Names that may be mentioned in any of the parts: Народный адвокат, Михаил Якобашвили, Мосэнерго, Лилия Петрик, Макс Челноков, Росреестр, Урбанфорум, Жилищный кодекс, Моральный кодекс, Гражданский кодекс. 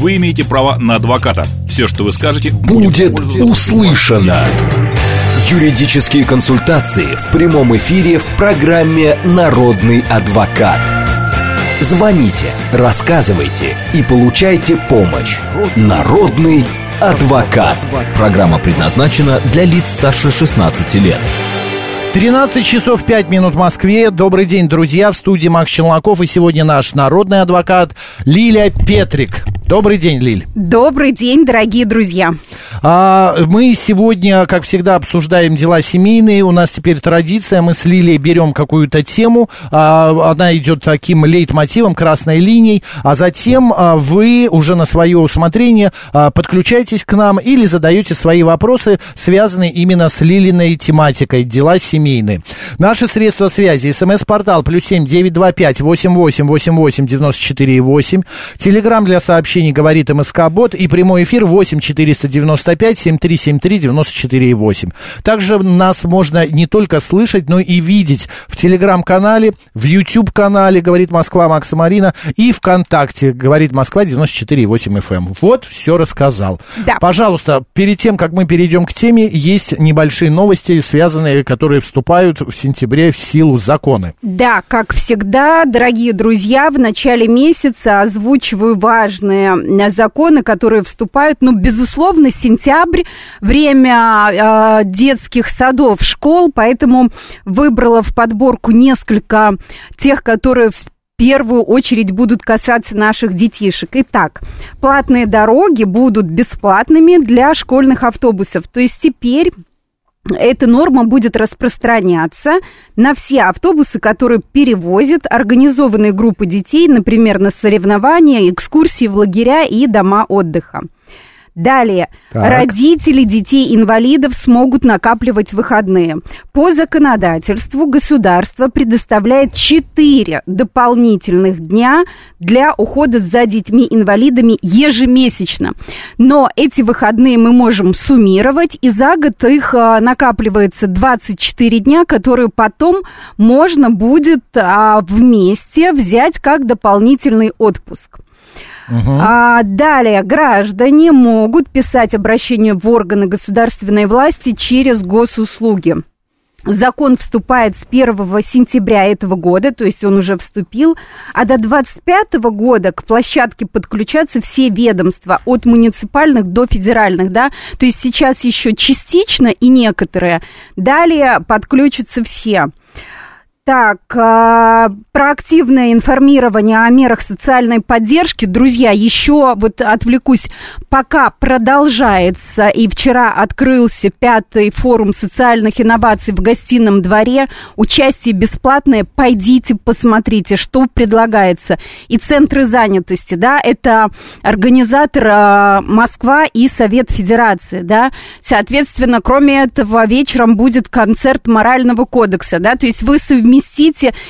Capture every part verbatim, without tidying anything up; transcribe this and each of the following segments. Вы имеете право на адвоката. Все, что вы скажете, будет, будет услышано. Юридические консультации в прямом эфире в программе «Народный адвокат». Звоните, рассказывайте и получайте помощь. «Народный адвокат». Программа предназначена для лиц старше шестнадцати лет. тринадцать часов пять минут в Москве. Добрый день, друзья. В студии Макс Челноков. И сегодня наш народный адвокат Лилия Петрик. Добрый день, Лиль. Добрый день, дорогие друзья. А, мы сегодня, как всегда, обсуждаем дела семейные. У нас теперь традиция. Мы с Лилией берем какую-то тему. А, она идет таким лейтмотивом, красной линией. А затем а, вы уже на свое усмотрение а, подключаетесь к нам или задаете свои вопросы, связанные именно с Лилиной тематикой. Дела семейные. Наши средства связи. СМС-портал плюс семь девятьсот двадцать пять восемьдесят восемь восемьдесят восемь девяносто четыре восемь. Телеграм для сообщений говорит МСК-бот и прямой эфир восемь четыреста девяносто пять семь триста семьдесят три девяносто четыре восемь. Также нас можно не только слышать, но и видеть в Телеграм-канале, в YouTube-канале «Говорит Москва» Макса Марина и ВКонтакте «Говорит Москва» девяносто четыре и восемь эф эм. Вот, все рассказал. Да. Пожалуйста, перед тем, как мы перейдем к теме, есть небольшие новости, связанные, которые вступают в сентябре в силу законы. Да, как всегда, дорогие друзья, в начале месяца озвучиваю важные законы, которые вступают, ну, безусловно, сентябрь, время э, детских садов, школ, поэтому выбрала в подборку несколько тех, которые в первую очередь будут касаться наших детишек. Итак, платные дороги будут бесплатными для школьных автобусов, то есть теперь эта норма будет распространяться на все автобусы, которые перевозят организованные группы детей, например, на соревнования, экскурсии в лагеря и дома отдыха. Далее, так. Родители детей-инвалидов смогут накапливать выходные. По законодательству государство предоставляет четыре дополнительных дня для ухода за детьми-инвалидами ежемесячно. Но эти выходные мы можем суммировать, и за год их накапливается двадцать четыре дня, которые потом можно будет вместе взять как дополнительный отпуск. Uh-huh. А далее граждане могут писать обращение в органы государственной власти через госуслуги. Закон вступает с первого сентября этого года, то есть он уже вступил, а до двадцать пятого года к площадке подключатся все ведомства, от муниципальных до федеральных, да, то есть сейчас еще частично и некоторые, далее подключатся все. Так, про активное информирование о мерах социальной поддержки. Друзья, еще вот отвлекусь, пока продолжается, и вчера открылся пятый форум социальных инноваций в Гостином дворе. Участие бесплатное, пойдите, посмотрите, что предлагается. И центры занятости, да, это организатор Москва и Совет Федерации, да. Соответственно, кроме этого, вечером будет концерт Морального кодекса, да, то есть вы совместите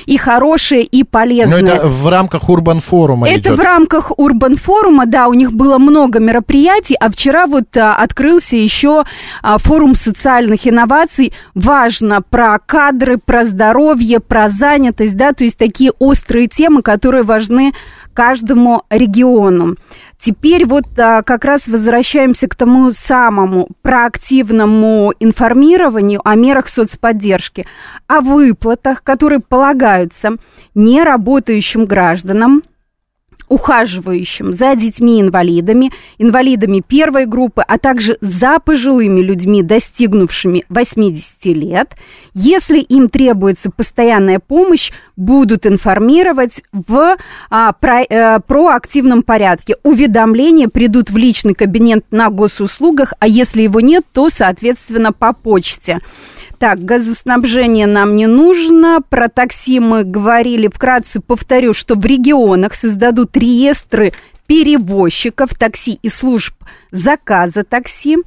и хорошие, и полезные. Но это в рамках Урбанфорума идет. Это в рамках Урбанфорума, да, у них было много мероприятий, а вчера вот а, открылся еще а, форум социальных инноваций. Важно про кадры, про здоровье, про занятость, да, то есть такие острые темы, которые важны каждому региону. Теперь вот а, как раз возвращаемся к тому самому проактивному информированию о мерах соцподдержки, о выплатах, которые полагаются неработающим гражданам, ухаживающим за детьми-инвалидами, инвалидами первой группы, а также за пожилыми людьми, достигнувшими восьмидесяти лет. Если им требуется постоянная помощь, будут информировать в а, про, а, проактивном порядке. Уведомления придут в личный кабинет на госуслугах, а если его нет, то, соответственно, по почте. Так, газоснабжение нам не нужно. Про такси мы говорили. Вкратце повторю, что в регионах создадут реестры перевозчиков такси и служб заказа такси.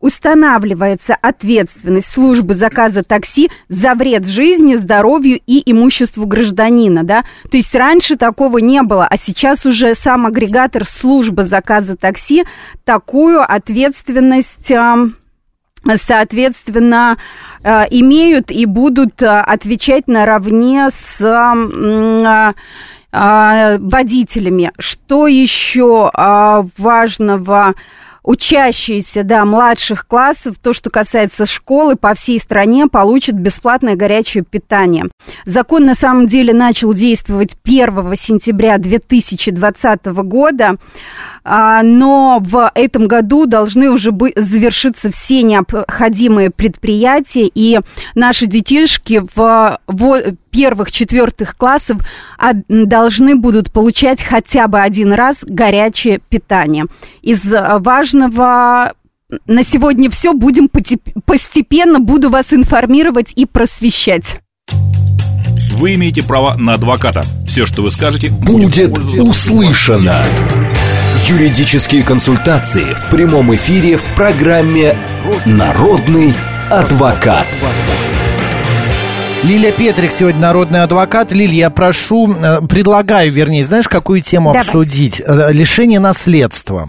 Устанавливается ответственность службы заказа такси за вред жизни, здоровью и имуществу гражданина, да. То есть раньше такого не было, а сейчас уже сам агрегатор службы заказа такси такую ответственность... соответственно, имеют и будут отвечать наравне с а, водителями. Что еще а, важного? Учащиеся, да, младших классов, то, что касается школы, по всей стране получат бесплатное горячее питание. Закон, на самом деле, начал действовать первого сентября две тысячи двадцатого года, но в этом году должны уже завершиться все необходимые предприятия, и наши детишки в первых-четвертых классов должны будут получать хотя бы один раз горячее питание. Из важного на сегодня все. Будем постепенно, буду вас информировать и просвещать. Вы имеете право на адвоката. Все, что вы скажете, будет, будет услышано. Юридические консультации в прямом эфире в программе «Народный адвокат». Лилия Петрик сегодня народный адвокат. Лилия, я прошу, предлагаю, вернее, знаешь, какую тему Давай. обсудить? Лишение наследства.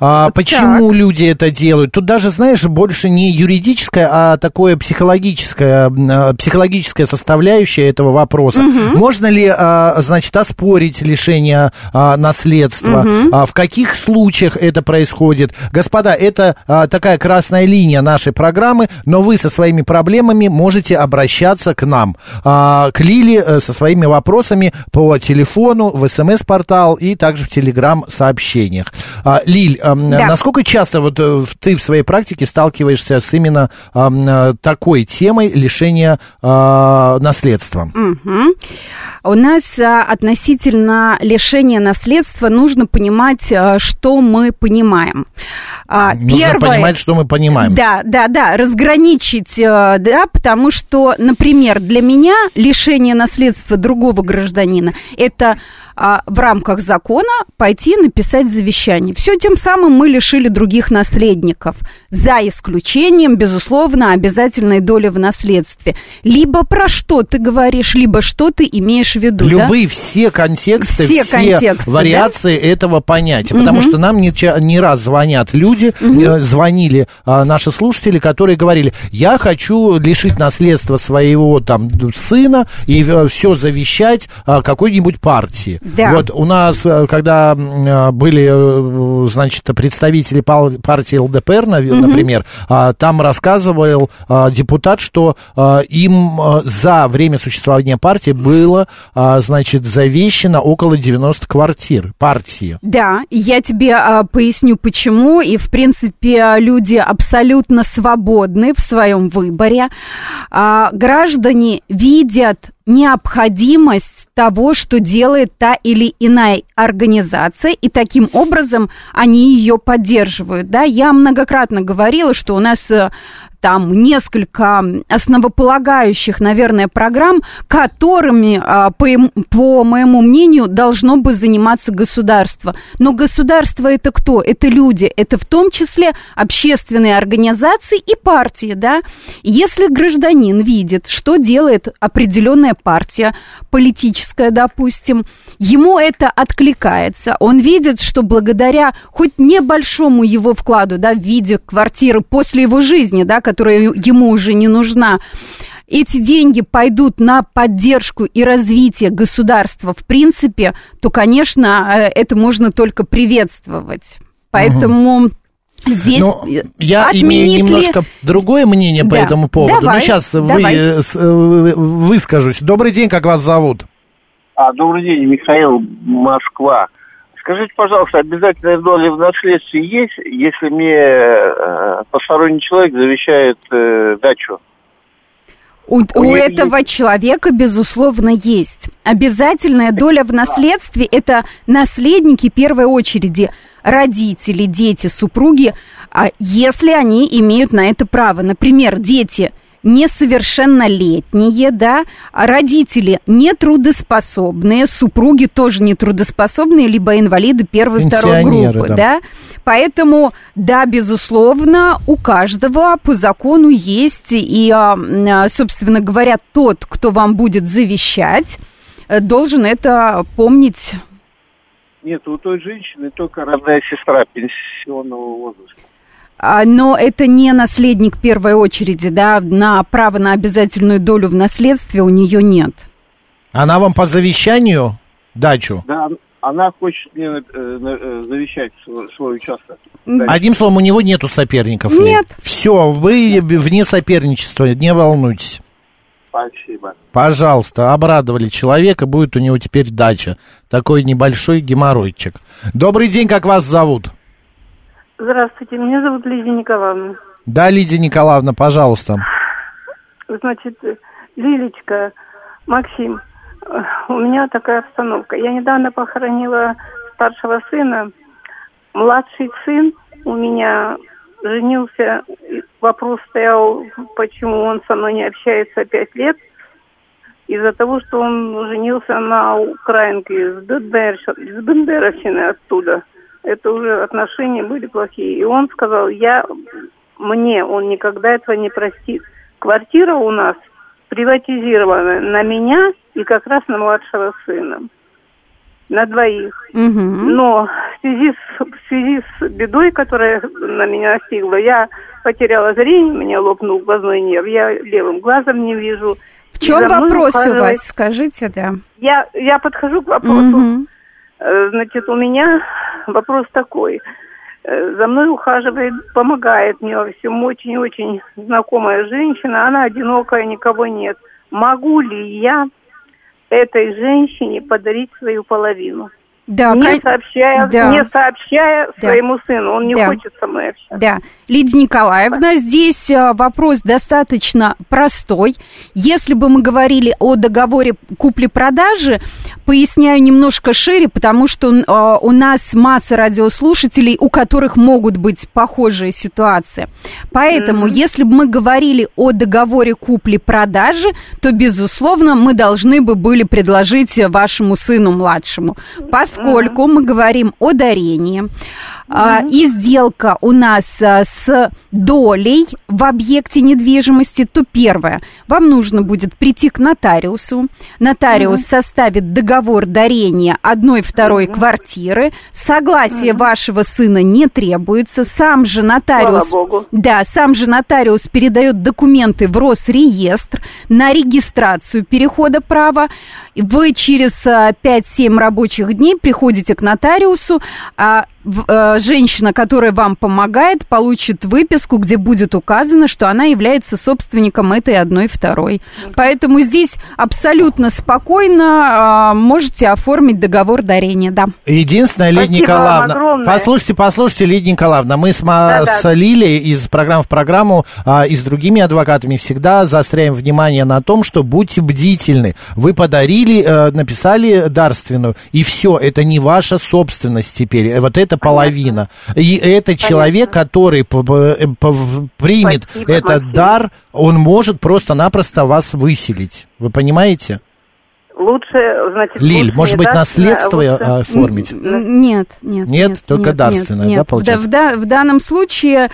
А, вот почему так. люди это делают? Тут даже, знаешь, больше не юридическое, а такое психологическое, психологическая составляющая этого вопроса. Угу. Можно ли, а, значит, оспорить лишение а, наследства? Угу. А, в каких случаях это происходит? Господа, это а, такая красная линия нашей программы, но вы со своими проблемами можете обращаться к нам, а, к Лиле со своими вопросами по телефону, в СМС-портал и также в Телеграм-сообщениях. Лиль, да. насколько часто вот ты в своей практике сталкиваешься с именно такой темой лишения наследства? Угу. У нас относительно лишения наследства нужно понимать, что мы понимаем. Нужно Первое, понимать, что мы понимаем. Да, да, да, разграничить, да, потому что, например, для меня лишение наследства другого гражданина – это в рамках закона пойти написать завещание. Все, тем самым мы лишили других наследников, за исключением, безусловно, обязательной доли в наследстве. Либо про что ты говоришь, либо что ты имеешь в виду. Любые, да? все контексты, все, все контексты, вариации, да? этого понятия. Потому угу. что нам не, не раз звонят люди, угу. звонили а, наши слушатели, которые говорили, я хочу лишить наследства своего там сына и все завещать а, какой-нибудь партии. Да. Вот у нас, когда были, значит, представители партии эл дэ пэ эр, например, угу. там рассказывал депутат, что им за время существования партии было, значит, завещено около девяносто квартир партии. Да, я тебе поясню, почему. И, в принципе, люди абсолютно свободны в своем выборе. Граждане видят необходимость того, что делает та или иная организация, и таким образом они ее поддерживают. Да? Я многократно говорила, что у нас там несколько основополагающих, наверное, программ, которыми, по моему мнению, должно бы заниматься государство. Но государство – это кто? Это люди, это в том числе общественные организации и партии, да? Если гражданин видит, что делает определенная партия, политическая, допустим, ему это откликается. Он видит, что благодаря хоть небольшому его вкладу, да, в виде квартиры после его жизни, да, которая ему уже не нужна, эти деньги пойдут на поддержку и развитие государства в принципе, то, конечно, это можно только приветствовать. Поэтому... Угу. Здесь Но я имею немножко ли... другое мнение, да. по этому поводу. Давай, Но сейчас вы, выскажусь. Добрый день, как вас зовут? А, добрый день, Михаил, Москва. Скажите, пожалуйста, обязательная доля в наследстве есть, если мне э, посторонний человек завещает э, дачу? У, у этого есть. человека, безусловно, есть. Обязательная доля в наследстве – это наследники в первой очереди. Родители, дети, супруги, если они имеют на это право. Например, дети несовершеннолетние, да, родители нетрудоспособные, супруги тоже нетрудоспособные, либо инвалиды первой и второй группы, да. да. Поэтому, да, безусловно, у каждого по закону есть, и, собственно говоря, тот, кто вам будет завещать, должен это помнить. Нет, у той женщины только родная сестра пенсионного возраста. Но это не наследник первой очереди, да, на право на обязательную долю в наследстве у нее нет. Она вам по завещанию? дачу. Да, она хочет мне завещать свой, свой участок. Дальше. Одним словом, у него нету соперников. Нет. Ли? Все, вы вне соперничества, не волнуйтесь. Спасибо. Пожалуйста, обрадовали человека, будет у него теперь дача. Такой небольшой геморройчик. Добрый день, как вас зовут? Здравствуйте, меня зовут Лидия Николаевна. Да, Лидия Николаевна, пожалуйста. Значит, Лилечка, Максим, у меня такая обстановка. Я недавно похоронила старшего сына. Младший сын у меня женился. Вопрос стоял, почему он со мной не общается пять лет. Из-за того, что он женился на украинке с бендеровщины оттуда. Это уже отношения были плохие. И он сказал, я мне, он никогда этого не простит. Квартира у нас приватизирована на меня и как раз на младшего сына. На двоих. Угу. Но в связи, с, в связи с бедой, которая на меня настигла, я потеряла зрение, мне лопнул глазной нерв, я левым глазом не вижу. В чем вопрос ухаживает... у вас, скажите, да? Я, я подхожу к вопросу. Угу. Значит, у меня вопрос такой. За мной ухаживает, помогает мне во всем очень-очень знакомая женщина. Она одинокая, никого нет. Могу ли я этой женщине подарить свою половину, да, не, кон... сообщая, да. не сообщая да. своему сыну. Он не да. хочет со мной общаться. Да. Лидия Николаевна, здесь вопрос достаточно простой. Если бы мы говорили о договоре купли-продажи, поясняю немножко шире, потому что у нас масса радиослушателей, у которых могут быть похожие ситуации. Поэтому, mm-hmm. если бы мы говорили о договоре купли-продажи, то, безусловно, мы должны бы были предложить вашему сыну младшему. Поскольку mm-hmm. мы говорим о дарении, mm-hmm. и сделка у нас с долей в объекте недвижимости, то первое, вам нужно будет прийти к нотариусу. Нотариус mm-hmm. составит договор дарения одной второй mm-hmm. квартиры. Согласие mm-hmm. вашего сына не требуется. Сам же нотариус, слава богу. Да, сам же нотариус передает документы в Росреестр на регистрацию перехода права. Вы через пять-семь рабочих дней приходите к нотариусу, а женщина, которая вам помогает, получит выписку, где будет указано, что она является собственником этой одной второй. Поэтому здесь абсолютно спокойно можете оформить договор дарения, да. Единственное, Лидия Николаевна, послушайте, послушайте, Лидия Николаевна, мы с, да, с да. Лилией из программ в программу и с другими адвокатами всегда заостряем внимание на том, что будьте бдительны. Вы подарили, написали дарственную, и все, это не ваша собственность теперь. Вот это половина. И это человек, который п- п- п- примет спасибо, этот спасибо. дар, он может просто-напросто вас выселить. Вы понимаете? Лучше, значит... Лиль, может быть, наследство лучше... оформить? Нет, нет. Нет? нет Только нет, дарственное, нет, да, получается? Да, в, в данном случае...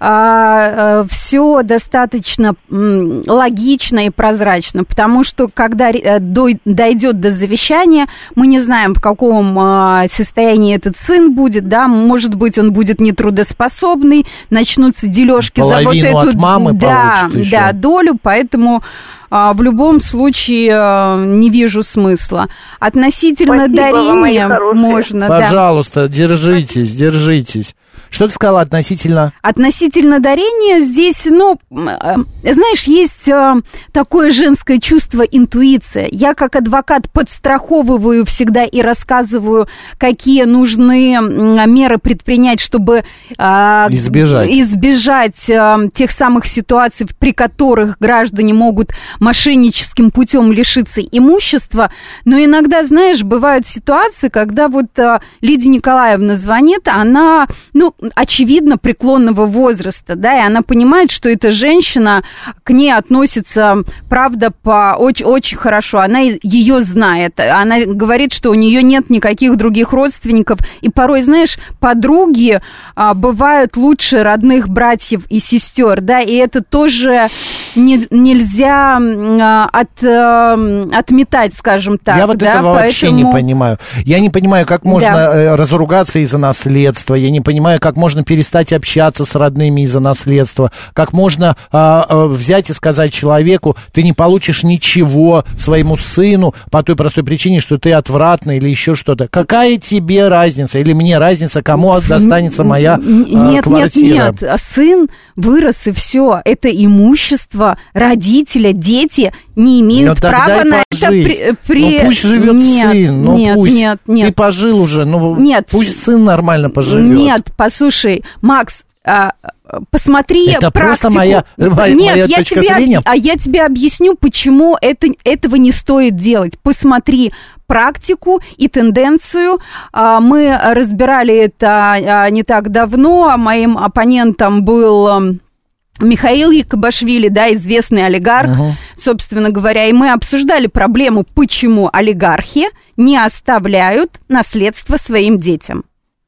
А, а, все достаточно м, логично и прозрачно, потому что когда а, до, дойдет до завещания, мы не знаем, в каком а, состоянии этот сын будет, да, может быть, он будет нетрудоспособный, начнутся дележки за вот эту от мамы да, да, долю, поэтому а, в любом случае а, не вижу смысла. Относительно спасибо, дарения можно... Пожалуйста, да. держитесь, держитесь. Что ты сказала относительно? Относительно дарения здесь, ну, знаешь, есть такое женское чувство интуиция. Я как адвокат подстраховываю всегда и рассказываю, какие нужны меры предпринять, чтобы избежать, избежать тех самых ситуаций, при которых граждане могут мошенническим путем лишиться имущества. Но иногда, знаешь, бывают ситуации, когда вот Лидия Николаевна звонит, она, ну, очевидно, преклонного возраста, да, и она понимает, что эта женщина к ней относится, правда, по очень, очень хорошо, она ее знает, она говорит, что у нее нет никаких других родственников, и порой, знаешь, подруги а, бывают лучше родных братьев и сестер, да, и это тоже не, нельзя а, от, а, отметать, скажем так. Я вот да, этого поэтому... вообще не понимаю. Я не понимаю, как можно да. разругаться из-за наследства, я не понимаю, как как можно перестать общаться с родными из-за наследства, как можно а, а, взять и сказать человеку, ты не получишь ничего своему сыну по той простой причине, что ты отвратный или еще что-то. Какая тебе разница? Или мне разница, кому достанется моя а, нет, квартира? Нет, нет, нет. Сын вырос, и все. Это имущество родителя, дети не имеют но права на пожить. Это. При, при... Ну пусть живет нет, сын, ну нет, пусть. Нет, нет. Ты пожил уже, ну нет, пусть сын нормально поживет. Нет, послушай, Макс, а, посмотри это практику. Это просто моя, моя, нет, моя я точка тебе, зрения. А я тебе объясню, почему это, этого не стоит делать. Посмотри практику и тенденцию. А, мы разбирали это а, не так давно. Моим оппонентом был... Михаил Якобашвили, да, известный олигарх, uh-huh. собственно говоря, и мы обсуждали проблему, почему олигархи не оставляют наследство своим детям.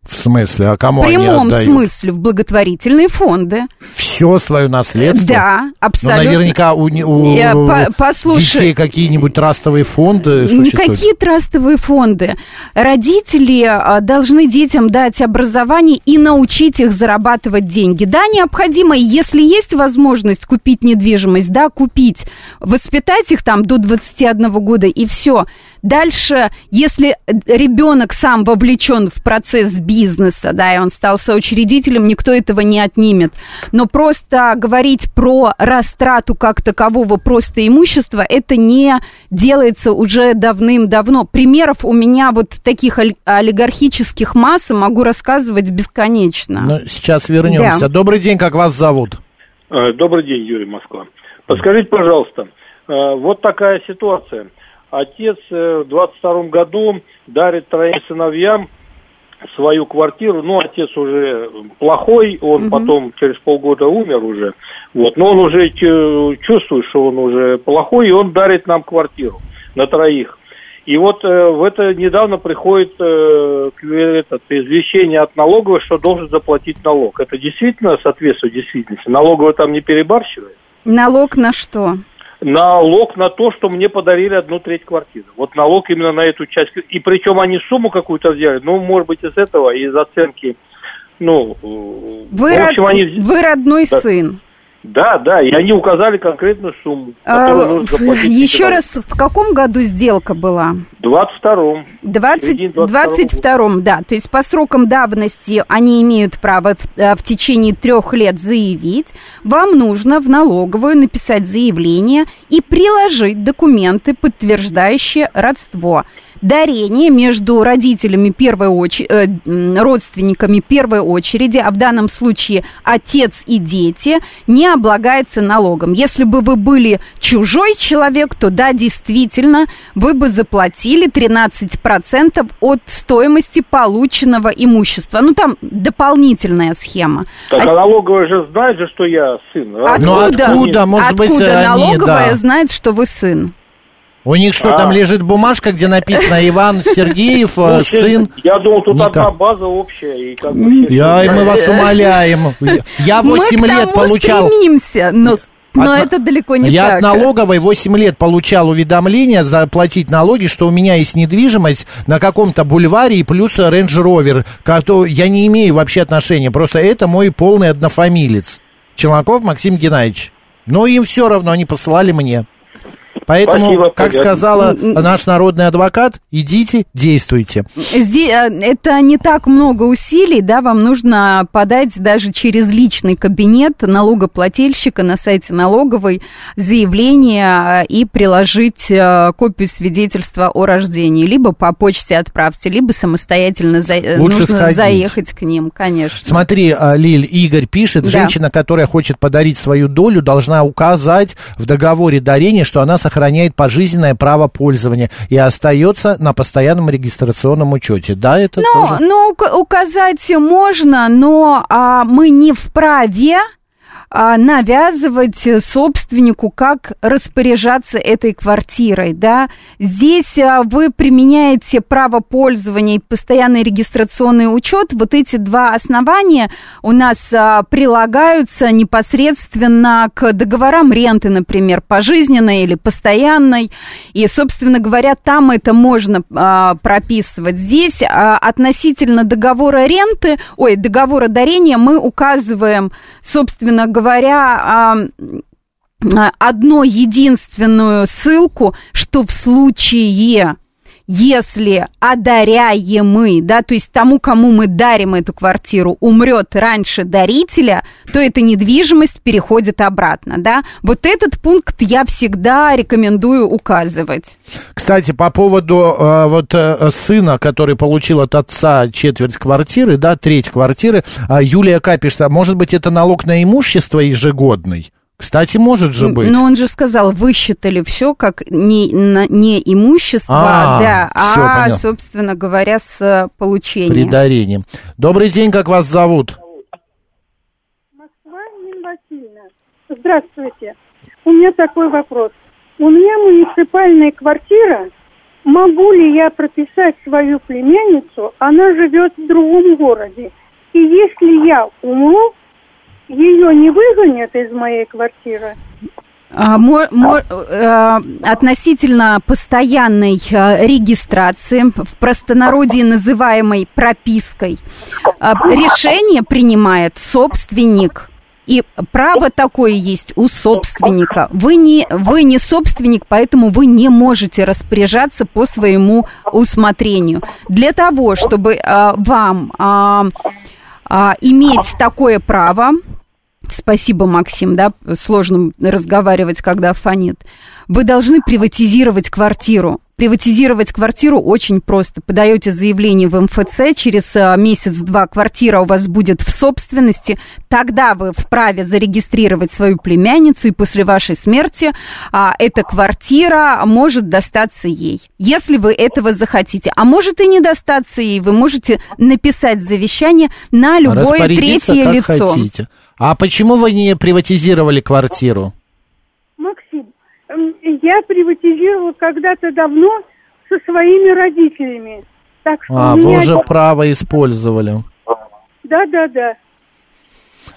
В смысле? А кому они отдают? В прямом смысле, в благотворительные фонды. Все свое наследство? Да, абсолютно. Но наверняка у, у Послушай, детей какие-нибудь трастовые фонды существуют? Какие трастовые фонды? Родители должны детям дать образование и научить их зарабатывать деньги. Да, необходимо, если есть возможность купить недвижимость, да, купить, воспитать их там до двадцати одного года и все. Дальше, если ребенок сам вовлечен в процесс бизнеса, да, и он стал соучредителем, никто этого не отнимет. Но просто говорить про растрату как такового просто имущества, это не делается уже давным-давно. Примеров у меня вот таких олигархических масс могу рассказывать бесконечно. Но сейчас вернемся. Да. Добрый день, как вас зовут? Добрый день, Юрий, Москва. Подскажите, пожалуйста, вот такая ситуация. Отец в двадцать втором году дарит троим сыновьям свою квартиру, ну, отец уже плохой, он угу. потом через полгода умер уже, вот, но он уже чувствует, что он уже плохой, и он дарит нам квартиру на троих. И вот э, в это недавно приходит э, это, извещение от налоговой, что должен заплатить налог. Это действительно соответствует действительности? Налоговая там не перебарщивает? Налог на что? Налог на то, что мне подарили одну треть квартиры. Вот налог именно на эту часть. И причем они сумму какую-то взяли. Ну, может быть, из этого, из оценки. Ну, вы, в общем, род... они... вы родной да. сын. Да, да, и они указали конкретную сумму, которую а, нужно заплатить. Еще раз, в каком году сделка была? В двадцать втором. двадцать втором, да. То есть по срокам давности они имеют право в, в течение трех лет заявить. Вам нужно в налоговую написать заявление и приложить документы, подтверждающие родство. Дарение между родителями первой очереди, э, родственниками первой очереди, а в данном случае отец и дети, не облагается налогом. Если бы вы были чужой человек, то да, действительно, вы бы заплатили тринадцать процентов от стоимости полученного имущества. Ну, там дополнительная схема. Так, а налоговая же знает же, что я сын. А? Откуда, откуда, может откуда быть, налоговая они, да. знает, что вы сын? У них что, а. там лежит бумажка, где написано Иван Сергеев, сын... Я думал, тут Никак. одна база общая. И как бы... Я, и мы вас умоляем. Я восемь лет получал... Мы к тому стремимся, но... Но от, это далеко не я так. Я от налоговой восемь лет получал уведомление заплатить налоги, что у меня есть недвижимость на каком-то бульваре и плюс рейндж-ровер. Я не имею вообще отношения, просто это мой полный однофамилец. Челноков Максим Геннадьевич. Но им все равно, они посылали мне. Поэтому, спасибо, как понятно. Сказала наш народный адвокат, идите, действуйте. Здесь, это не так много усилий, да, вам нужно подать даже через личный кабинет налогоплательщика на сайте налоговой заявление и приложить копию свидетельства о рождении. Либо по почте отправьте, либо самостоятельно за... нужно сходить. Заехать к ним, конечно. Смотри, Лиль, Игорь пишет, да. женщина, которая хочет подарить свою долю, должна указать в договоре дарения, что она сохраняет сохраняет пожизненное право пользования и остается на постоянном регистрационном учете. Да, это но, тоже... Ну, указать можно, но а, мы не вправе навязывать собственнику, как распоряжаться этой квартирой, да. Здесь вы применяете право пользования и постоянный регистрационный учет. Вот эти два основания у нас прилагаются непосредственно к договорам ренты, например, пожизненной или постоянной. И, собственно говоря, там это можно прописывать. Здесь относительно договора ренты, ой, договора дарения мы указываем, собственно говоря, говоря, одну единственную ссылку, что в случае, если одаряемый, да, то есть тому, кому мы дарим эту квартиру, умрет раньше дарителя, то эта недвижимость переходит обратно, да. Вот этот пункт я всегда рекомендую указывать. Кстати, по поводу э, вот э, сына, который получил от отца четверть квартиры, да, треть квартиры, э, Юлия К. пишет, а может быть это налог на имущество ежегодный? Кстати, может же быть. Но он же сказал, высчитали все как не, не имущество, а, да, все, а, понятно. Собственно говоря, с получением. При дарении. Добрый день, как вас зовут? Москва, Нина Васильевна. Здравствуйте. У меня такой вопрос. У меня муниципальная квартира. Могу ли я прописать свою племянницу? Она живет в другом городе. И если я умру, ее не выгонят из моей квартиры? А, мо, мо, э, относительно постоянной э, регистрации, в простонародье называемой пропиской, э, решение принимает собственник. И право такое есть у собственника. Вы не, вы не собственник, поэтому вы не можете распоряжаться по своему усмотрению. Для того, чтобы э, вам э, э, иметь такое право, спасибо, Максим, да, сложно разговаривать, когда фонит. Вы должны приватизировать квартиру. Приватизировать квартиру очень просто. Подаете заявление в МФЦ, через месяц-два квартира у вас будет в собственности. Тогда вы вправе зарегистрировать свою племянницу, и после вашей смерти а, эта квартира может достаться ей, если вы этого захотите. А может и не достаться ей. Вы можете написать завещание на любое третье лицо. Хотите. А почему вы не приватизировали квартиру? Я приватизировала когда-то давно со своими родителями. Так что а, вы уже один... право использовали. Да, да, да.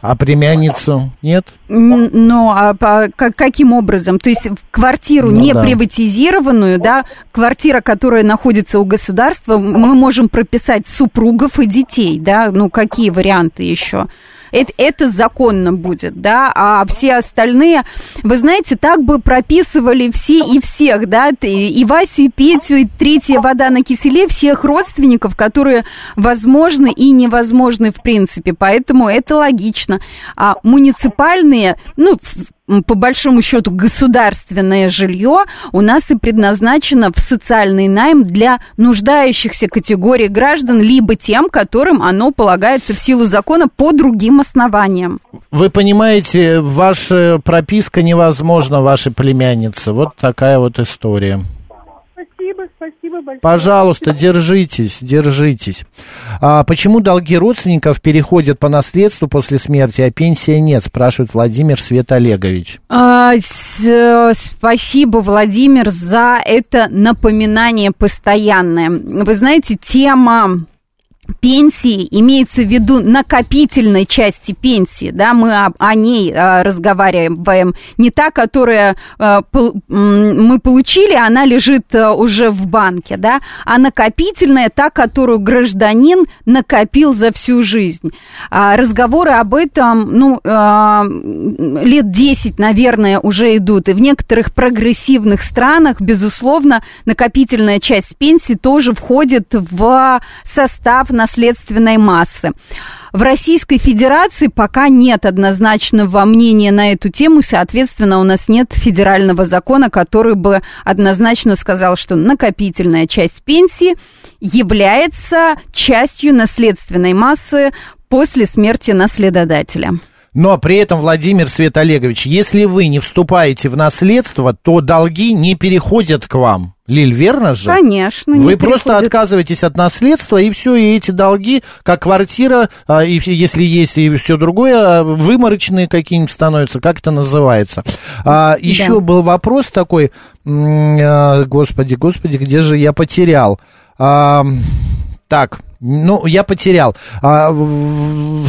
А племянницу нет? Ну, а по, как, каким образом? То есть квартиру ну, не да. приватизированную, да, квартира, которая находится у государства, мы можем прописать супругов и детей, да, ну какие варианты еще? Это, это законно будет, да, а все остальные, вы знаете, так бы прописывали все и всех, да, и Васю, и Петю, и третья вода на киселе, всех родственников, которые возможны и невозможны в принципе, поэтому это логично. А муниципальные, ну, по большому счету, государственное жилье у нас и предназначено в социальный найм для нуждающихся категорий граждан, либо тем, которым оно полагается в силу закона по другим основаниям. Вы понимаете, ваша прописка невозможна, вашей племяннице. Вот такая вот история. Спасибо, спасибо большое. Пожалуйста, держитесь, держитесь. А почему долги родственников переходят по наследству после смерти, а пенсии нет, спрашивает Владимир Светолегович. А, с- спасибо, Владимир, за это напоминание постоянное. Вы знаете, тема... пенсии, имеется в виду накопительной части пенсии, да, мы о, о ней а, разговариваем, не та, которая а, пол, мы получили, она лежит а, уже в банке, да, а накопительная, та, которую гражданин накопил за всю жизнь. А, разговоры об этом, ну, а, лет десять, наверное, уже идут, и в некоторых прогрессивных странах, безусловно, накопительная часть пенсии тоже входит в состав наследственной массы. В Российской Федерации пока нет однозначного мнения на эту тему, соответственно, у нас нет федерального закона, который бы однозначно сказал, что накопительная часть пенсии является частью наследственной массы после смерти наследодателя. Но при этом, Владимир Светолегович, если вы не вступаете в наследство, то долги не переходят к вам. Лиль, верно же? Конечно. Вы просто переходит. Отказываетесь от наследства, и все, и эти долги, как квартира, и если есть, и все другое, выморочные какие-нибудь становятся, как это называется. Да. Еще был вопрос такой, господи, господи, где же я потерял? Так... Ну, я потерял. А,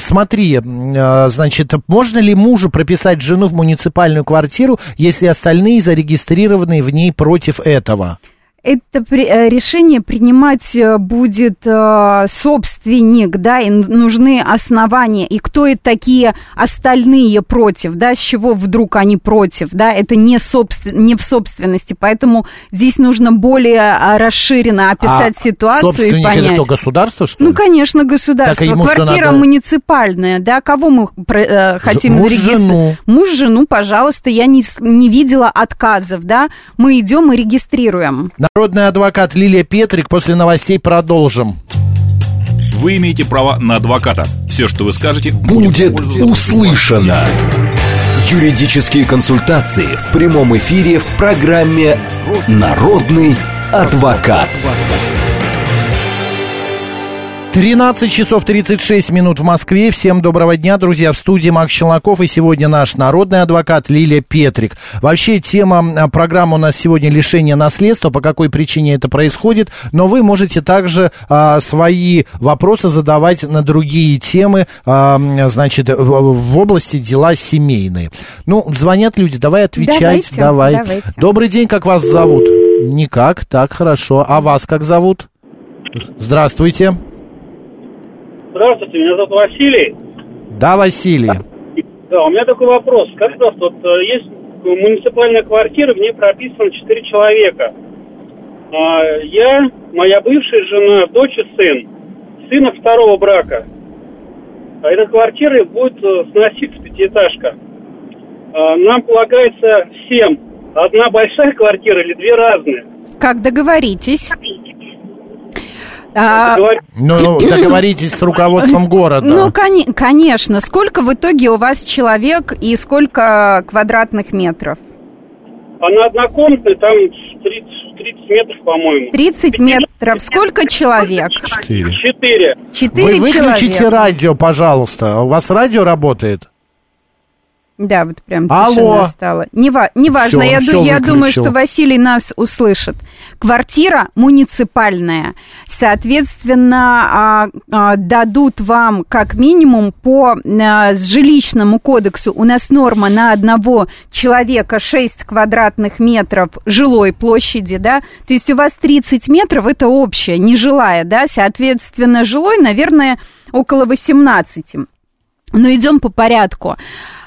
смотри, а, значит, можно ли мужу прописать жену в муниципальную квартиру, если остальные зарегистрированы в ней против этого? Это решение принимать будет собственник, да, и нужны основания. И кто это такие остальные против, да, с чего вдруг они против, да, это не, собствен, не в собственности. Поэтому здесь нужно более расширенно описать а ситуацию и понять. Собственник это то государство, что ли? Ну, конечно, государство. Так, квартира надо... муниципальная, да, кого мы э, хотим регистрировать? Муж-жену. Муж-жену, пожалуйста, я не, не видела отказов, да, мы идем и регистрируем. Народный адвокат Лилия Петрик. После новостей продолжим. Вы имеете право на адвоката. Все, что вы скажете, будет, будет услышано. Юридические консультации в прямом эфире в программе «Народный адвокат». тринадцать часов тридцать шесть минут в Москве. Всем доброго дня, друзья. В студии Макс Челноков. И сегодня наш народный адвокат Лилия Петрик. Вообще, тема программы у нас сегодня лишение наследства, по какой причине это происходит. Но вы можете также а, свои вопросы задавать на другие темы, а, значит, в, в области дела семейные. Ну, звонят люди, давай отвечать. Давайте, давай. Давайте. Добрый день, как вас зовут? Никак, так, хорошо. А вас как зовут? Здравствуйте. Здравствуйте, меня зовут Василий. Да, Василий. Да, у меня такой вопрос. Скажите, пожалуйста, вот есть муниципальная квартира, в ней прописано четыре человека. Я, моя бывшая жена, дочь и сын. Сын от второго брака. А эта квартира будет сноситься пятиэтажка. Нам полагается всем одна большая квартира или две разные. Как договоритесь? А... Ну, договоритесь с руководством города. Ну, кон- конечно. Сколько в итоге у вас человек и сколько квадратных метров? Она однокомнатная, там тридцать метров, по-моему. тридцать метров. Сколько человек? Четыре. Четыре. Четыре человека. Вы выключите человек. Радио, пожалуйста. У вас радио работает? Да, вот прям тишина стала. Нева- неважно, все, я, ду- я думаю, что Василий нас услышит. Квартира муниципальная. Соответственно, дадут вам как минимум по жилищному кодексу. У нас норма на одного человека шесть квадратных метров жилой площади, да. То есть у вас тридцать метров, это общая, нежилая, да. Соответственно, жилой, наверное, около восемнадцати. Но идем по порядку.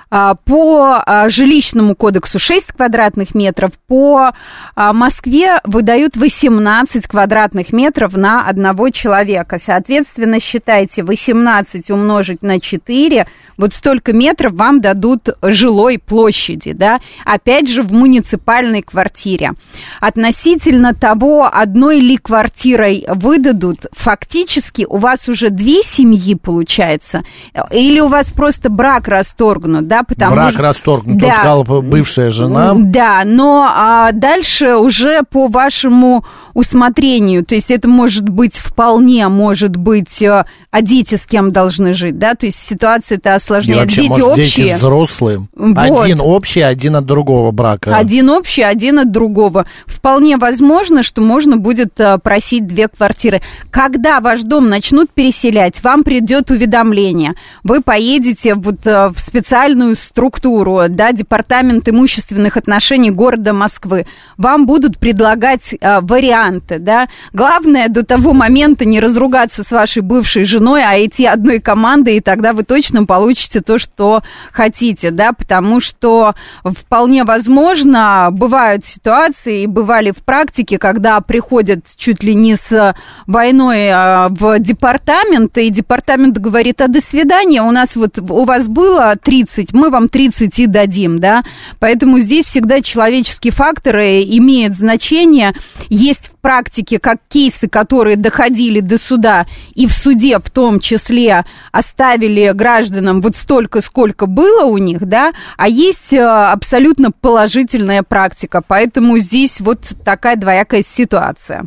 По жилищному кодексу шесть квадратных метров, по Москве выдают восемнадцать квадратных метров на одного человека. Соответственно, считайте, восемнадцать умножить на четыре, вот столько метров вам дадут жилой площади, да, опять же в муниципальной квартире. Относительно того, одной ли квартирой выдадут, фактически у вас уже две семьи получается, или у вас просто брак расторгнут, да, Потому... Брак расторгнут, да. Тут сказала бывшая жена. Да, но а, дальше уже по вашему усмотрению, то есть это может быть вполне, может быть, а дети с кем должны жить, да, то есть ситуация-то осложняет. И вообще, дети может, общие. Дети взрослые, вот. Один общий, один от другого брака. Один общий, один от другого. Вполне возможно, что можно будет просить две квартиры. Когда ваш дом начнут переселять, вам придет уведомление. Вы поедете вот в специальную структуру, да, Департамент имущественных отношений города Москвы. Вам будут предлагать а, варианты, да. Главное до того момента не разругаться с вашей бывшей женой, а идти одной командой, и тогда вы точно получите то, что хотите, да, потому что вполне возможно бывают ситуации, и бывали в практике, когда приходят чуть ли не с войной а, в департамент, и департамент говорит: а до свидания, у нас вот у вас было тридцать мы вам тридцать и дадим, да. Поэтому здесь всегда человеческие факторы имеют значение. Есть в практике как кейсы, которые доходили до суда и в суде в том числе оставили гражданам вот столько, сколько было у них, да, а есть абсолютно положительная практика. Поэтому здесь вот такая двоякая ситуация.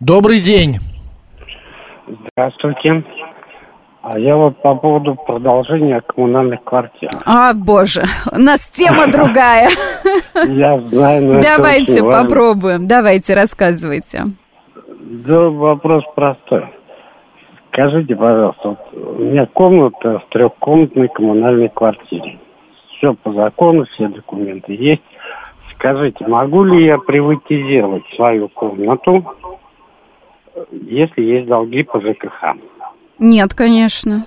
Добрый день. Здравствуйте. А я вот по поводу продолжения коммунальных квартир. А, боже, у нас тема другая. Я знаю. Давайте попробуем, давайте, рассказывайте. Да, вопрос простой. Скажите, пожалуйста, у меня комната в трехкомнатной коммунальной квартире. Все по закону, все документы есть. Скажите, могу ли я приватизировать свою комнату, если есть долги по ЖКХ? Нет, конечно.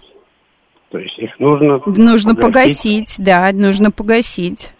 То есть их нужно... Нужно погасить, погасить, да, нужно погасить.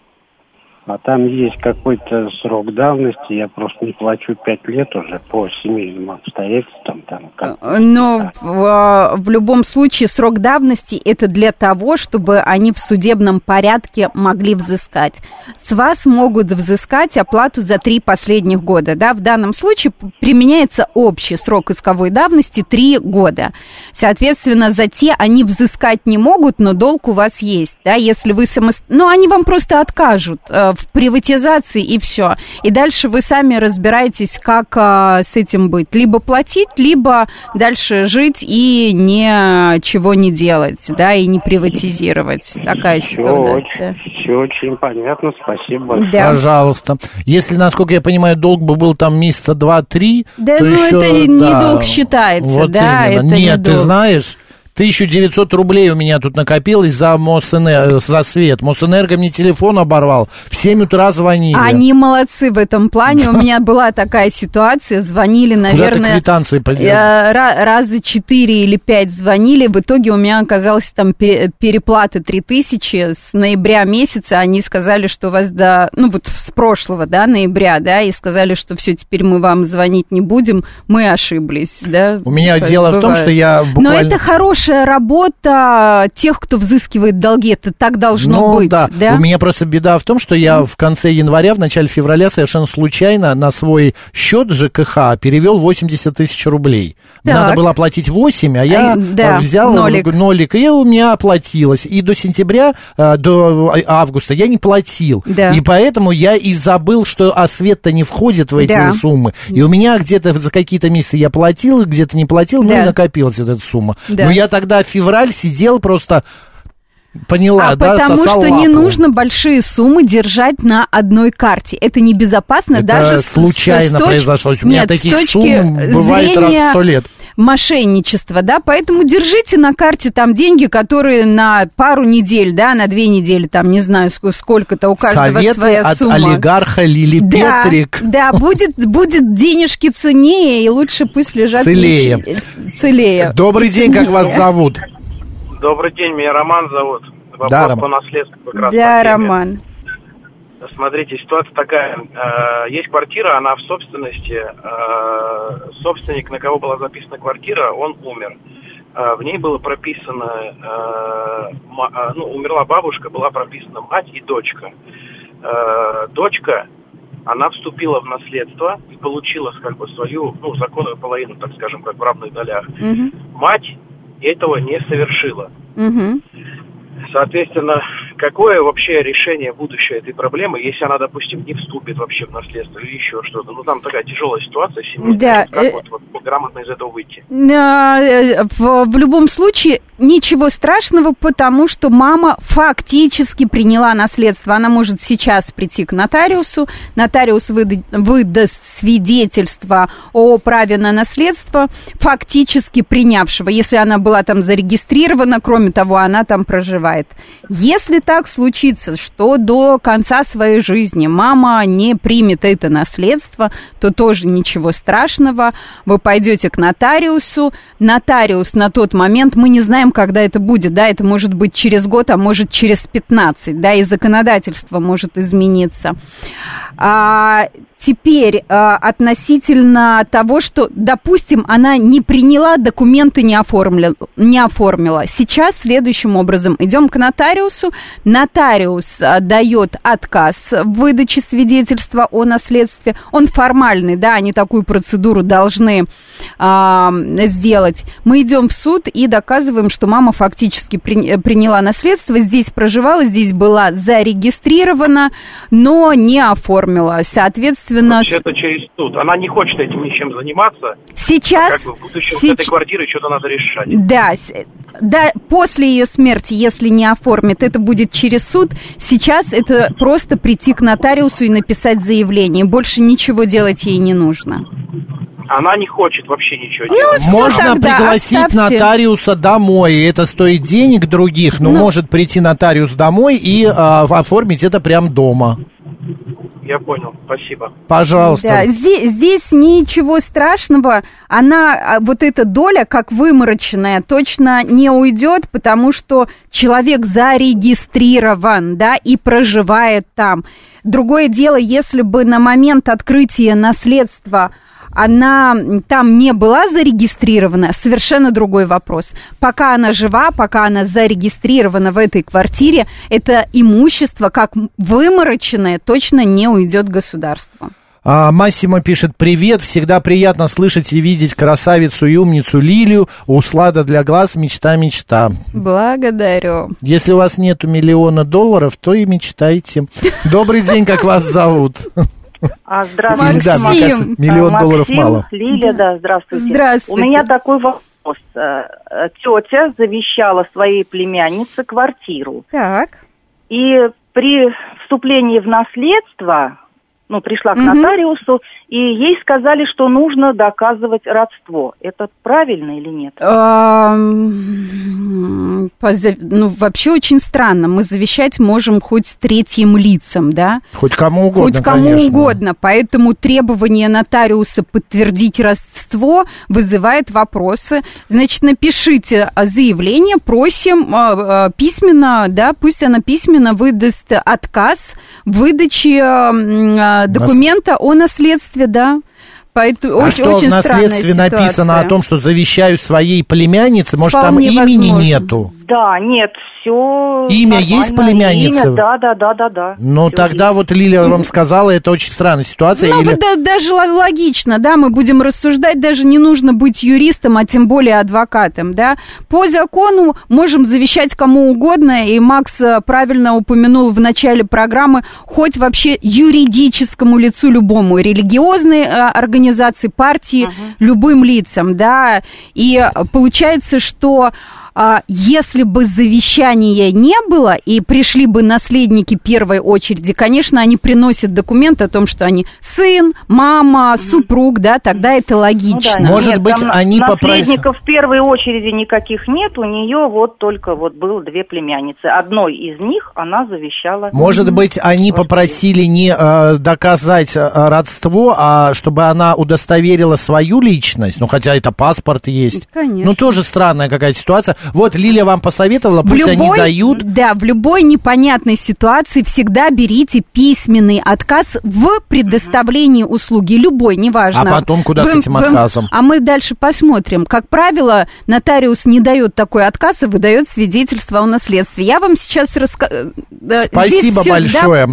А там есть какой-то срок давности, я просто не плачу пять лет уже по семейным обстоятельствам. Там, как... Но в, в любом случае срок давности это для того, чтобы они в судебном порядке могли взыскать. С вас могут взыскать оплату за три последних года. Да? В данном случае применяется общий срок исковой давности три года. Соответственно, за те они взыскать не могут, но долг у вас есть. Да? Если вы самост... Но они вам просто откажут в приватизации и все. И дальше вы сами разбираетесь, как а, с этим быть. Либо платить, либо дальше жить и ничего не делать, да, и не приватизировать. Такая все ситуация. Очень, все очень понятно, спасибо большое. Да. Пожалуйста. Если, насколько я понимаю, долг бы был там месяца два-три, да, то ну еще... Да, ну это не да, долг считается, вот да, именно. Это Нет, не ты долг. знаешь... тысяча девятьсот рублей у меня тут накопилось за, Мосэнер... за свет. Мосэнерго мне телефон оборвал. В семь утра звонили. Они молодцы в этом плане. У меня была такая ситуация. Звонили, наверное, раза четыре или пять звонили. В итоге у меня оказалась там переплата три тысячи. С ноября месяца они сказали, что у вас до... Ну, вот с прошлого, да, ноября, да, и сказали, что все, теперь мы вам звонить не будем. Мы ошиблись, да. У меня дело в том, что я буквально... Но это хороший работа тех, кто взыскивает долги, это так должно ну, быть. Да. Да? У меня просто беда в том, что я mm. в конце января, в начале февраля совершенно случайно на свой счет ЖКХ перевел восемьдесят тысяч рублей. Так. Надо было оплатить восемь, а я а, да, взял нолик. нолик, и у меня оплатилось. И до сентября, до августа я не платил. Да. И поэтому я и забыл, что а свет-то не входит в эти да. суммы. И у меня где-то за какие-то месяцы я платил, где-то не платил, да. ну и накопилась эта сумма. Да. Но я тогда в февраль сидел просто... Поняла, а да, потому что лапу. Не нужно большие суммы держать на одной карте. Это небезопасно это даже... случайно с, с, с произошло. Нет, у меня такие суммы бывают раз в сто лет. Мошенничество, да, поэтому держите на карте там деньги, которые на пару недель, да, на две недели, там, не знаю, сколько-то, у каждого Советы своя сумма. Советы от олигарха Лили да, Петрик. Да, будет, будет денежки ценнее, и лучше пусть лежат... Целее. Лич... Целее. Добрый день, ценнее. Как вас зовут? Добрый день, меня Роман зовут. Вопрос да, по наследству как раз. Да, Роман. Смотрите, ситуация такая. Есть квартира, она в собственности. Собственник, на кого была записана квартира, он умер. В ней было прописано... Ну, умерла бабушка, была прописана мать и дочка. Дочка, она вступила в наследство и получила как бы свою, ну, законную половину, так скажем, как в равных долях. Угу. Мать... этого не совершила. Угу. Соответственно, какое вообще решение будущее этой проблемы, если она, допустим, не вступит вообще в наследство или еще что-то? Ну, там такая тяжелая ситуация семейная. Да. Как э... вот, вот грамотно из этого выйти? В, в любом случае, ничего страшного, потому что мама фактически приняла наследство. Она может сейчас прийти к нотариусу. Нотариус выда... выдаст свидетельство о праве на наследство, фактически принявшего. Если она была там зарегистрирована, кроме того, она там проживает. Если так случится, что до конца своей жизни мама не примет это наследство, то тоже ничего страшного. Вы пойдете к нотариусу. Нотариус на тот момент, мы не знаем, когда это будет, да, это может быть через год, а может через пятнадцать, да, и законодательство может измениться. А... Теперь относительно того, что, допустим, она не приняла документы, не оформила, не оформила. Сейчас следующим образом. Идем к нотариусу. Нотариус дает отказ в выдаче свидетельства о наследстве. Он формальный, да, они такую процедуру должны а, сделать. Мы идем в суд и доказываем, что мама фактически при, приняла наследство, здесь проживала, здесь была зарегистрирована, но не оформила. Соответственно, это через суд. Она не хочет этим ничем заниматься. Сейчас... А как бы в будущем с этой квартирой что-то надо решать. Да, да, после ее смерти, если не оформит, это будет через суд. Сейчас это просто прийти к нотариусу и написать заявление. Больше ничего делать ей не нужно. Она не хочет вообще ничего делать. Ну, можно пригласить оставьте. Нотариуса домой. Это стоит денег других, но ну, может прийти нотариус домой и а, оформить это прямо дома. Я понял, спасибо. Пожалуйста. Да, здесь, здесь ничего страшного. Она, вот эта доля, как вымороченная, точно не уйдет, потому что человек зарегистрирован, да, и проживает там. Другое дело, если бы на момент открытия наследства она там не была зарегистрирована, совершенно другой вопрос. Пока она жива, пока она зарегистрирована в этой квартире, это имущество, как вымороченное, точно не уйдет государству. А, Массимо пишет: «Привет, всегда приятно слышать и видеть красавицу и умницу Лилию. Услада для глаз, мечта-мечта». Благодарю. Если у вас нету миллиона долларов, то и мечтайте. Добрый день, как вас зовут? Здравствуйте, да, кажется, миллион Максим, долларов мало. Лилия, да, здравствуйте. Здравствуйте. У меня такой вопрос. Тетя завещала своей племяннице квартиру. Так. И при вступлении в наследство, ну, пришла к угу. нотариусу, и ей сказали, что нужно доказывать родство. Это правильно или нет? Ну, вообще очень странно. Мы завещать можем хоть третьим лицам, да? Хоть кому угодно, Хоть кому конечно. угодно. Поэтому требование нотариуса подтвердить родство вызывает вопросы. Значит, напишите заявление, просим письменно, да, пусть она письменно выдаст отказ в выдаче документа о наследстве, да. Поэтому а очень, что очень в наследстве написано о том, что завещаю своей племяннице? Может, вполне там имени возможно. Нету? Да, нет, все. Имя нормально. Есть племянница? Имя, да, да, да, да, да. Но все тогда есть. Вот Лилия вам сказала, это очень странная ситуация. Ну, Или... да, даже логично, да, мы будем рассуждать, даже не нужно быть юристом, а тем более адвокатом, да. По закону можем завещать кому угодно, и Макс правильно упомянул в начале программы, хоть вообще юридическому лицу любому, религиозной организации, партии, угу. любым лицам, да. И получается, что... Если бы завещания не было и пришли бы наследники первой очереди, конечно, они приносят документ о том, что они сын, мама, супруг, да, тогда это логично. Ну, да, Может нет, быть, они попросят. Наследников в первой очереди никаких нет, у нее вот только вот было две племянницы. Одной из них она завещала. Может быть, они попросили не э, доказать родство, а чтобы она удостоверила свою личность, ну, хотя это паспорт есть. Конечно. Ну, тоже странная какая-то ситуация. Вот Лилия вам посоветовала, пусть любой, они дают. Да, в любой непонятной ситуации всегда берите письменный отказ в предоставлении услуги. Любой, неважно. А потом куда бэм, с этим отказом? Бэм. А мы дальше посмотрим. Как правило, нотариус не дает такой отказ, а выдает свидетельство о наследстве. Я вам сейчас расскажу. Спасибо большое.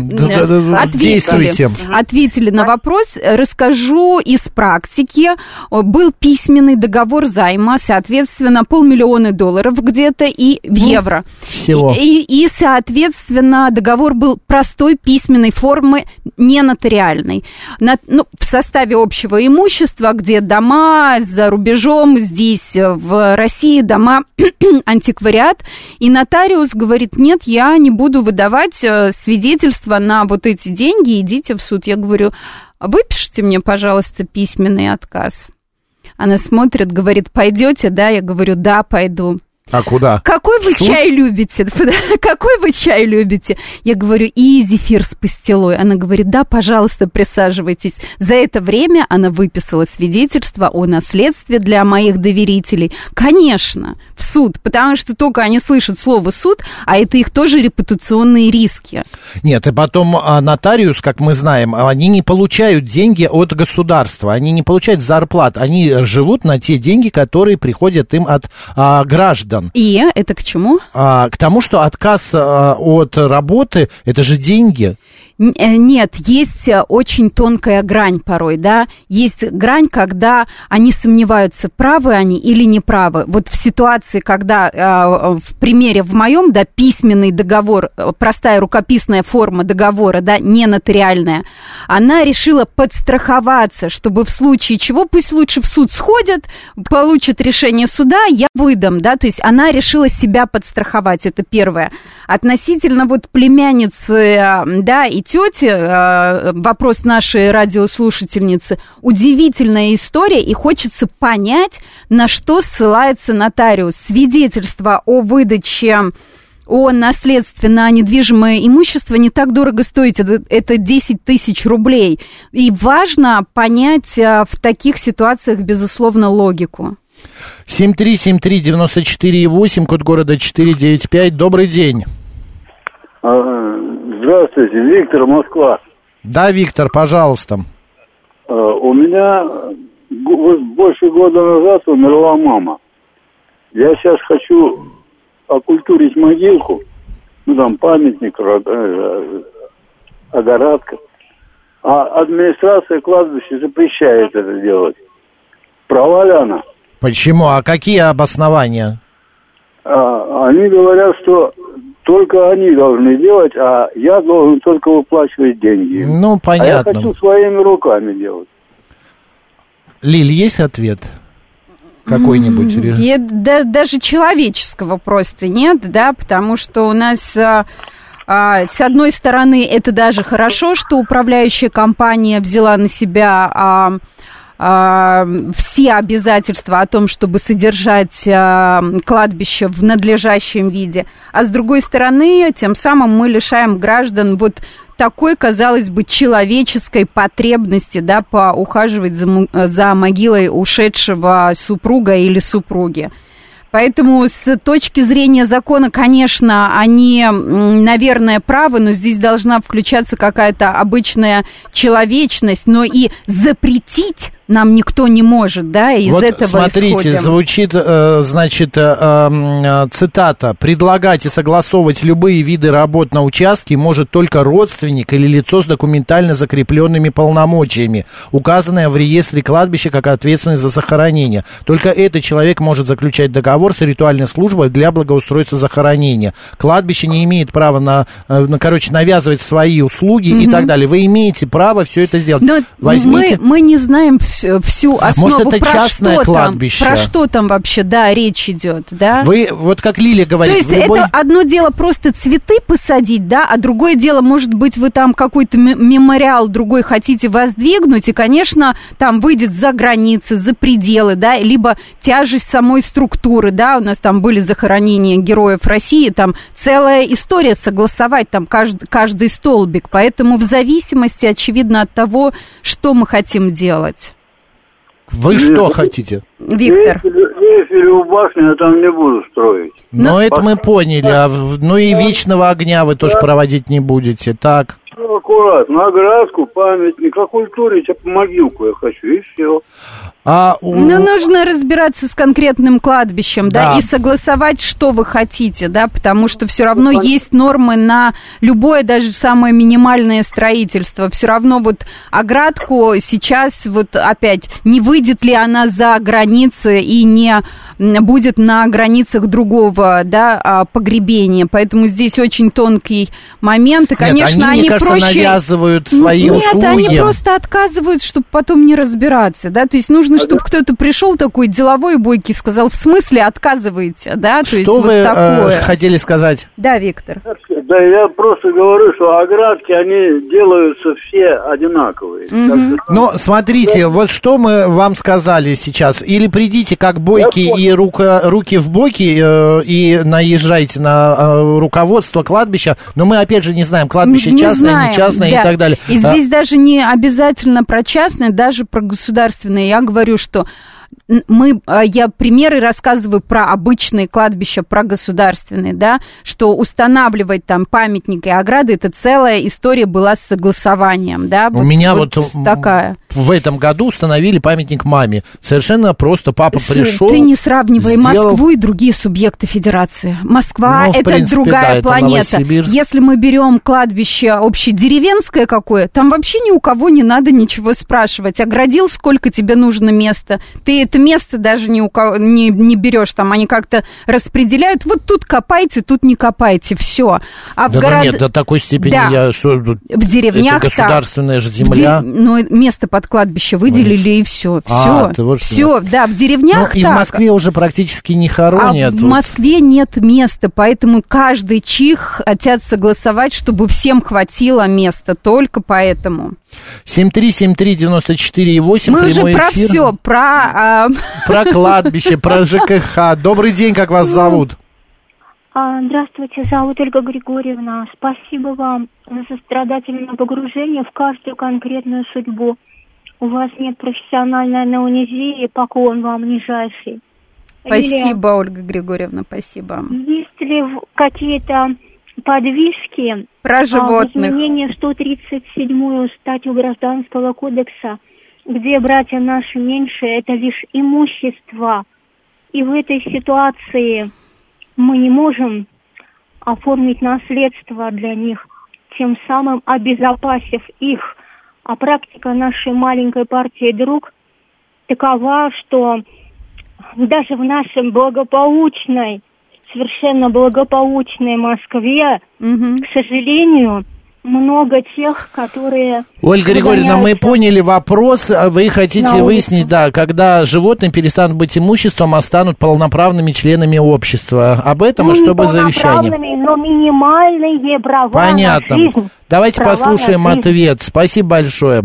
Действуйте. Ответили на вопрос. Расскажу из практики. Был письменный договор займа, соответственно, полмиллиона долларов. долларов где-то и в ну, евро. Всего. И, и, и, соответственно, договор был простой письменной формы, не нотариальной. На, ну, в составе общего имущества, где дома за рубежом, здесь в России дома антиквариат. И нотариус говорит: нет, я не буду выдавать свидетельства на вот эти деньги, идите в суд. Я говорю: выпишите мне, пожалуйста, письменный отказ. Она смотрит, говорит: пойдете, да? Я говорю: да, пойду. А куда? Какой вы чай любите? Какой вы чай любите? Я говорю, и зефир с пастилой. Она говорит, да, пожалуйста, присаживайтесь. За это время она выписала свидетельство о наследстве для моих доверителей. Конечно, в суд, потому что только они слышат слово суд, а это их тоже репутационные риски. Нет, и потом нотариус, как мы знаем, они не получают деньги от государства, они не получают зарплат, они живут на те деньги, которые приходят им от а, граждан. И это к чему? А, к тому, что отказ а, от работы, это же деньги. Нет, есть очень тонкая грань порой, да, есть грань, когда они сомневаются, правы они или не правы. Вот в ситуации, когда, в примере в моем, да, письменный договор, простая рукописная форма договора, да, не нотариальная, она решила подстраховаться, чтобы в случае чего, пусть лучше в суд сходят, получат решение суда, я выдам, да, то есть она решила себя подстраховать, это первое. Относительно вот племянницы, да, и тете, вопрос нашей радиослушательницы, удивительная история, и хочется понять, на что ссылается нотариус. Свидетельство о выдаче, о наследстве на недвижимое имущество не так дорого стоит, это десять тысяч рублей. И важно понять в таких ситуациях, безусловно, логику. семь три семь три девять четыре восемь, код города четыре девять пять, добрый день. Здравствуйте, Виктор, Москва. Да, Виктор, пожалуйста. У меня больше года назад умерла мама. Я сейчас хочу окультурить могилку, ну там памятник, огородка. А администрация кладбища запрещает это делать. Права ли она? Почему? А какие обоснования? А, они говорят, что только они должны делать, а я должен только выплачивать деньги. Ну, понятно. А я хочу своими руками делать. Лиль, есть ответ? Какой-нибудь? Я, да, даже человеческого просто нет, да, потому что у нас... С одной стороны, это даже хорошо, что управляющая компания взяла на себя... все обязательства о том, чтобы содержать кладбище в надлежащем виде. А с другой стороны, тем самым мы лишаем граждан вот такой, казалось бы, человеческой потребности, да, поухаживать за, за могилой ушедшего супруга или супруги. Поэтому с точки зрения закона, конечно, они, наверное, правы, но здесь должна включаться какая-то обычная человечность, но и запретить нам никто не может, да, из вот этого смотрите, исходим. Звучит, значит, цитата. «Предлагать и согласовывать любые виды работ на участке может только родственник или лицо с документально закрепленными полномочиями, указанное в реестре кладбища как ответственность за захоронение. Только этот человек может заключать договор с ритуальной службой для благоустройства захоронения. Кладбище не имеет права на, на короче, навязывать свои услуги mm-hmm. и так далее. Вы имеете право все это сделать. Но возьмите... мы, мы не знаем всю основу. Может, это про частное что кладбище? Там, про что там вообще, да, речь идет, да? Вы, вот как Лилия говорит... То есть любой... это одно дело просто цветы посадить, да, а другое дело, может быть, вы там какой-то мемориал другой хотите воздвигнуть, и, конечно, там выйдет за границы, за пределы, да, либо тяжесть самой структуры, да, у нас там были захоронения героев России, там целая история согласовать, там каждый, каждый столбик, поэтому в зависимости, очевидно, от того, что мы хотим делать. Вы что если, хотите? Виктор. Если у башни, я там не буду строить. Но, Но это башня. Мы поняли. А, ну и вечного огня вы тоже да. проводить не будете, так? Все аккуратно. Оградку, памятник, о культуре, могилку я хочу, и все. А у... Но нужно разбираться с конкретным кладбищем, да. да, и согласовать, что вы хотите, да, потому что все равно есть нормы на любое, даже самое минимальное строительство. Все равно вот оградку сейчас вот опять, не выйдет ли она за границы и не будет на границах другого, да, погребения. Поэтому здесь очень тонкий момент, и, конечно, Нет, они, они мне проще... кажется, навязывают свои Нет, услуги. Нет, они просто отказывают, чтобы потом не разбираться, да, то есть нужно Ну, чтобы кто-то пришел такой деловой, бойкий, сказал, в смысле отказываете, да? То Что есть, вы вот такое. Э, хотели сказать? Да, Виктор. Да, я просто говорю, что оградки, они делаются все одинаковые. Mm-hmm. Но смотрите, да. Вот что мы вам сказали сейчас. Или придите как бойки и рука, руки в боки э, и наезжайте на э, руководство кладбища. Но мы, опять же, не знаем, кладбище не, частное, не, знаем, не частное да. и так далее. И здесь а? даже не обязательно про частное, даже про государственное. Я говорю, что... Мы, я примеры рассказываю про обычные кладбища, про государственные, да, что устанавливать там памятник и ограды, это целая история была с согласованием, да. У вот, меня вот, вот такая. В этом году установили памятник маме. Совершенно просто папа Сын, пришел. Ты не сравнивай сделал... Москву и другие субъекты федерации. Москва, ну, это принципе, другая да, планета. Это Если мы берем кладбище общедеревенское какое, там вообще ни у кого не надо ничего спрашивать. Оградил, сколько тебе нужно места? Ты это место даже не, у кого, не, не берешь, там они как-то распределяют. Вот тут копайте, тут не копайте, все. А да в город... ну нет, до такой степени да. я... Что, в деревнях это государственная же земля. Де... Ну, место под кладбище выделили, ну, и все. А, все, вот все. Да, в деревнях ну, и так. И в Москве уже практически не хоронят. А в Москве нет места, поэтому каждый чих хотят согласовать, чтобы всем хватило места, только поэтому... семь три семь три девяносто четыре восемь Мы уже про эфир. все, про... Про кладбище, про ЖКХ. Добрый день, как вас зовут? Здравствуйте, зовут Ольга Григорьевна. Спасибо вам за страдательное погружение в каждую конкретную судьбу. У вас нет профессиональной анонимизии, поклон вам нижайший. Спасибо, Лилия, Ольга Григорьевна, спасибо. Есть ли какие-то... подвижки про животных. Изменение в сто тридцать седьмую статью Гражданского кодекса, где братья наши меньшие, это лишь имущество. И в этой ситуации мы не можем оформить наследство для них, тем самым обезопасив их. А практика нашей маленькой партии «Друг» такова, что даже в нашем благополучной совершенно благополучной Москве, угу. к сожалению, много тех, которые... Ольга Григорьевна, мы поняли вопрос, вы хотите выяснить, да, когда животные перестанут быть имуществом, а станут полноправными членами общества. Об этом и чтобы завещание. Полноправными, но минимальные права Понятно. на жизнь. Давайте права послушаем ответ. Спасибо большое.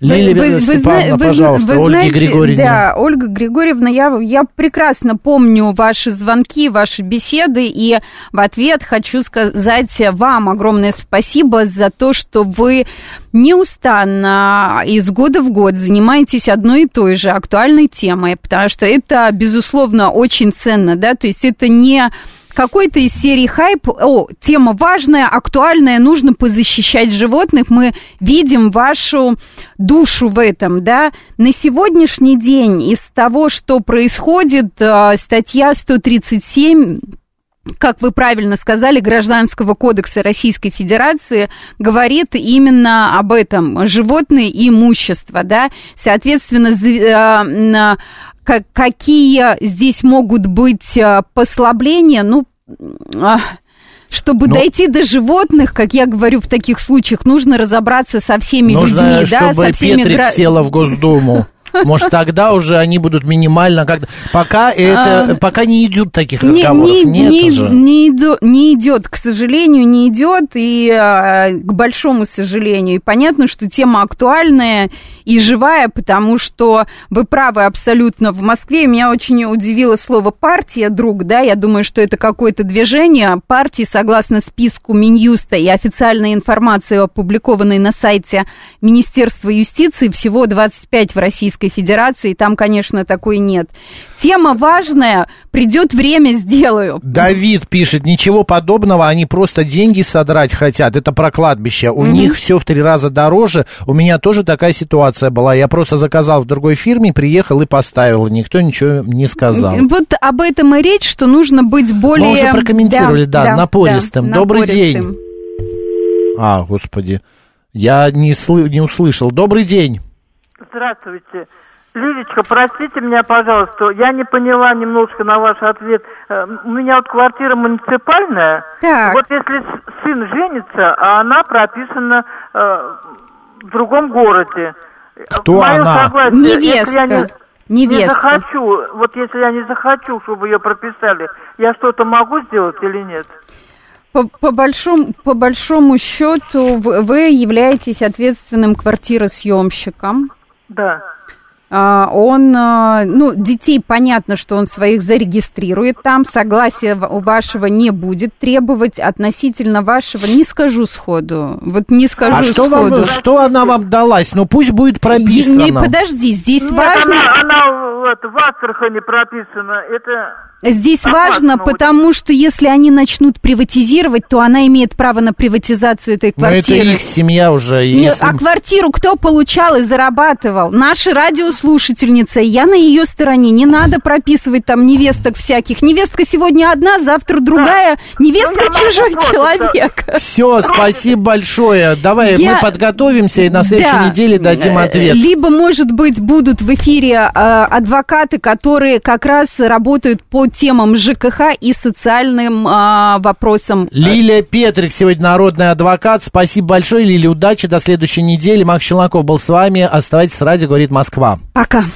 Лилия вы, Степановна, вы, пожалуйста, вы, вы Ольга знаете, Григорьевна. Да, Ольга Григорьевна, я, я прекрасно помню ваши звонки, ваши беседы, и в ответ хочу сказать вам огромное спасибо за то, что вы неустанно из года в год занимаетесь одной и той же актуальной темой, потому что это, безусловно, очень ценно, да, то есть это не... какой-то из серии хайп, о, тема важная, актуальная, нужно позащищать животных, мы видим вашу душу в этом, да. На сегодняшний день из того, что происходит, статья сто тридцать семь... как вы правильно сказали, Гражданского кодекса Российской Федерации говорит именно об этом. Животные и имущество, да, соответственно, какие здесь могут быть послабления, ну, чтобы Но... дойти до животных, как я говорю в таких случаях, нужно разобраться со всеми нужно, людьми, да, со всеми... Петрик гра... села в Госдуму. Может, тогда уже они будут минимально как-то... Пока, это, а, пока не идет таких не, разговоров, не, нет не, уже. Не, иду, не идет, к сожалению, не идет, и к большому сожалению. И понятно, что тема актуальная и живая, потому что вы правы абсолютно. В Москве меня очень удивило слово «партия», друг, да, я думаю, что это какое-то движение. Партии, согласно списку Минюста и официальной информации, опубликованной на сайте Министерства юстиции, всего двадцать пять в Российской Федерации, там, конечно, такой нет. Тема важная, придет время, сделаю. Давид пишет, ничего подобного, они просто деньги содрать хотят, это про кладбище, у mm-hmm. них все в три раза дороже, у меня тоже такая ситуация была, я просто заказал в другой фирме, приехал и поставил, никто ничего не сказал. Вот об этом и речь, что нужно быть более... Мы уже прокомментировали, да, да, да напористым. Да, Добрый напористым. день. А, господи, я не, сл- не услышал. Добрый день. Здравствуйте. Лилечка, простите меня, пожалуйста, я не поняла немножко на ваш ответ. У меня вот квартира муниципальная. Так. Вот если сын женится, а она прописана э, в другом городе. Кто Мое она? Согласие, Невестка. Если я не, не захочу, вот если я не захочу, чтобы ее прописали, я что-то могу сделать или нет? По, по, большому, по большому счету вы являетесь ответственным квартиросъемщиком. Да. Он, ну, детей понятно, что он своих зарегистрирует там, согласия у вашего не будет требовать относительно вашего, не скажу сходу, вот не скажу а что сходу. Вам, что она вам далась? Ну, пусть будет прописано. Не, подожди, здесь Нет, важно... Она, она вот, в Астрахани прописана, это... Здесь важно, потому что если они начнут приватизировать, то она имеет право на приватизацию этой квартиры. Но это их семья уже. Если... А квартиру кто получал и зарабатывал? Наша радиослушательница, я на ее стороне. Не надо прописывать там невесток всяких. Невестка сегодня одна, завтра другая. Невестка чужой человек. Все, спасибо большое. Давай я... мы подготовимся и на следующей да. неделе дадим ответ. Либо, может быть, будут в эфире адвокаты, которые как раз работают по темам ЖКХ и социальным а, вопросам. Лилия Петрик сегодня народный адвокат. Спасибо большое, Лилия, удачи, до следующей недели. Макс Челноков был с вами. Оставайтесь с радио, говорит Москва. Пока.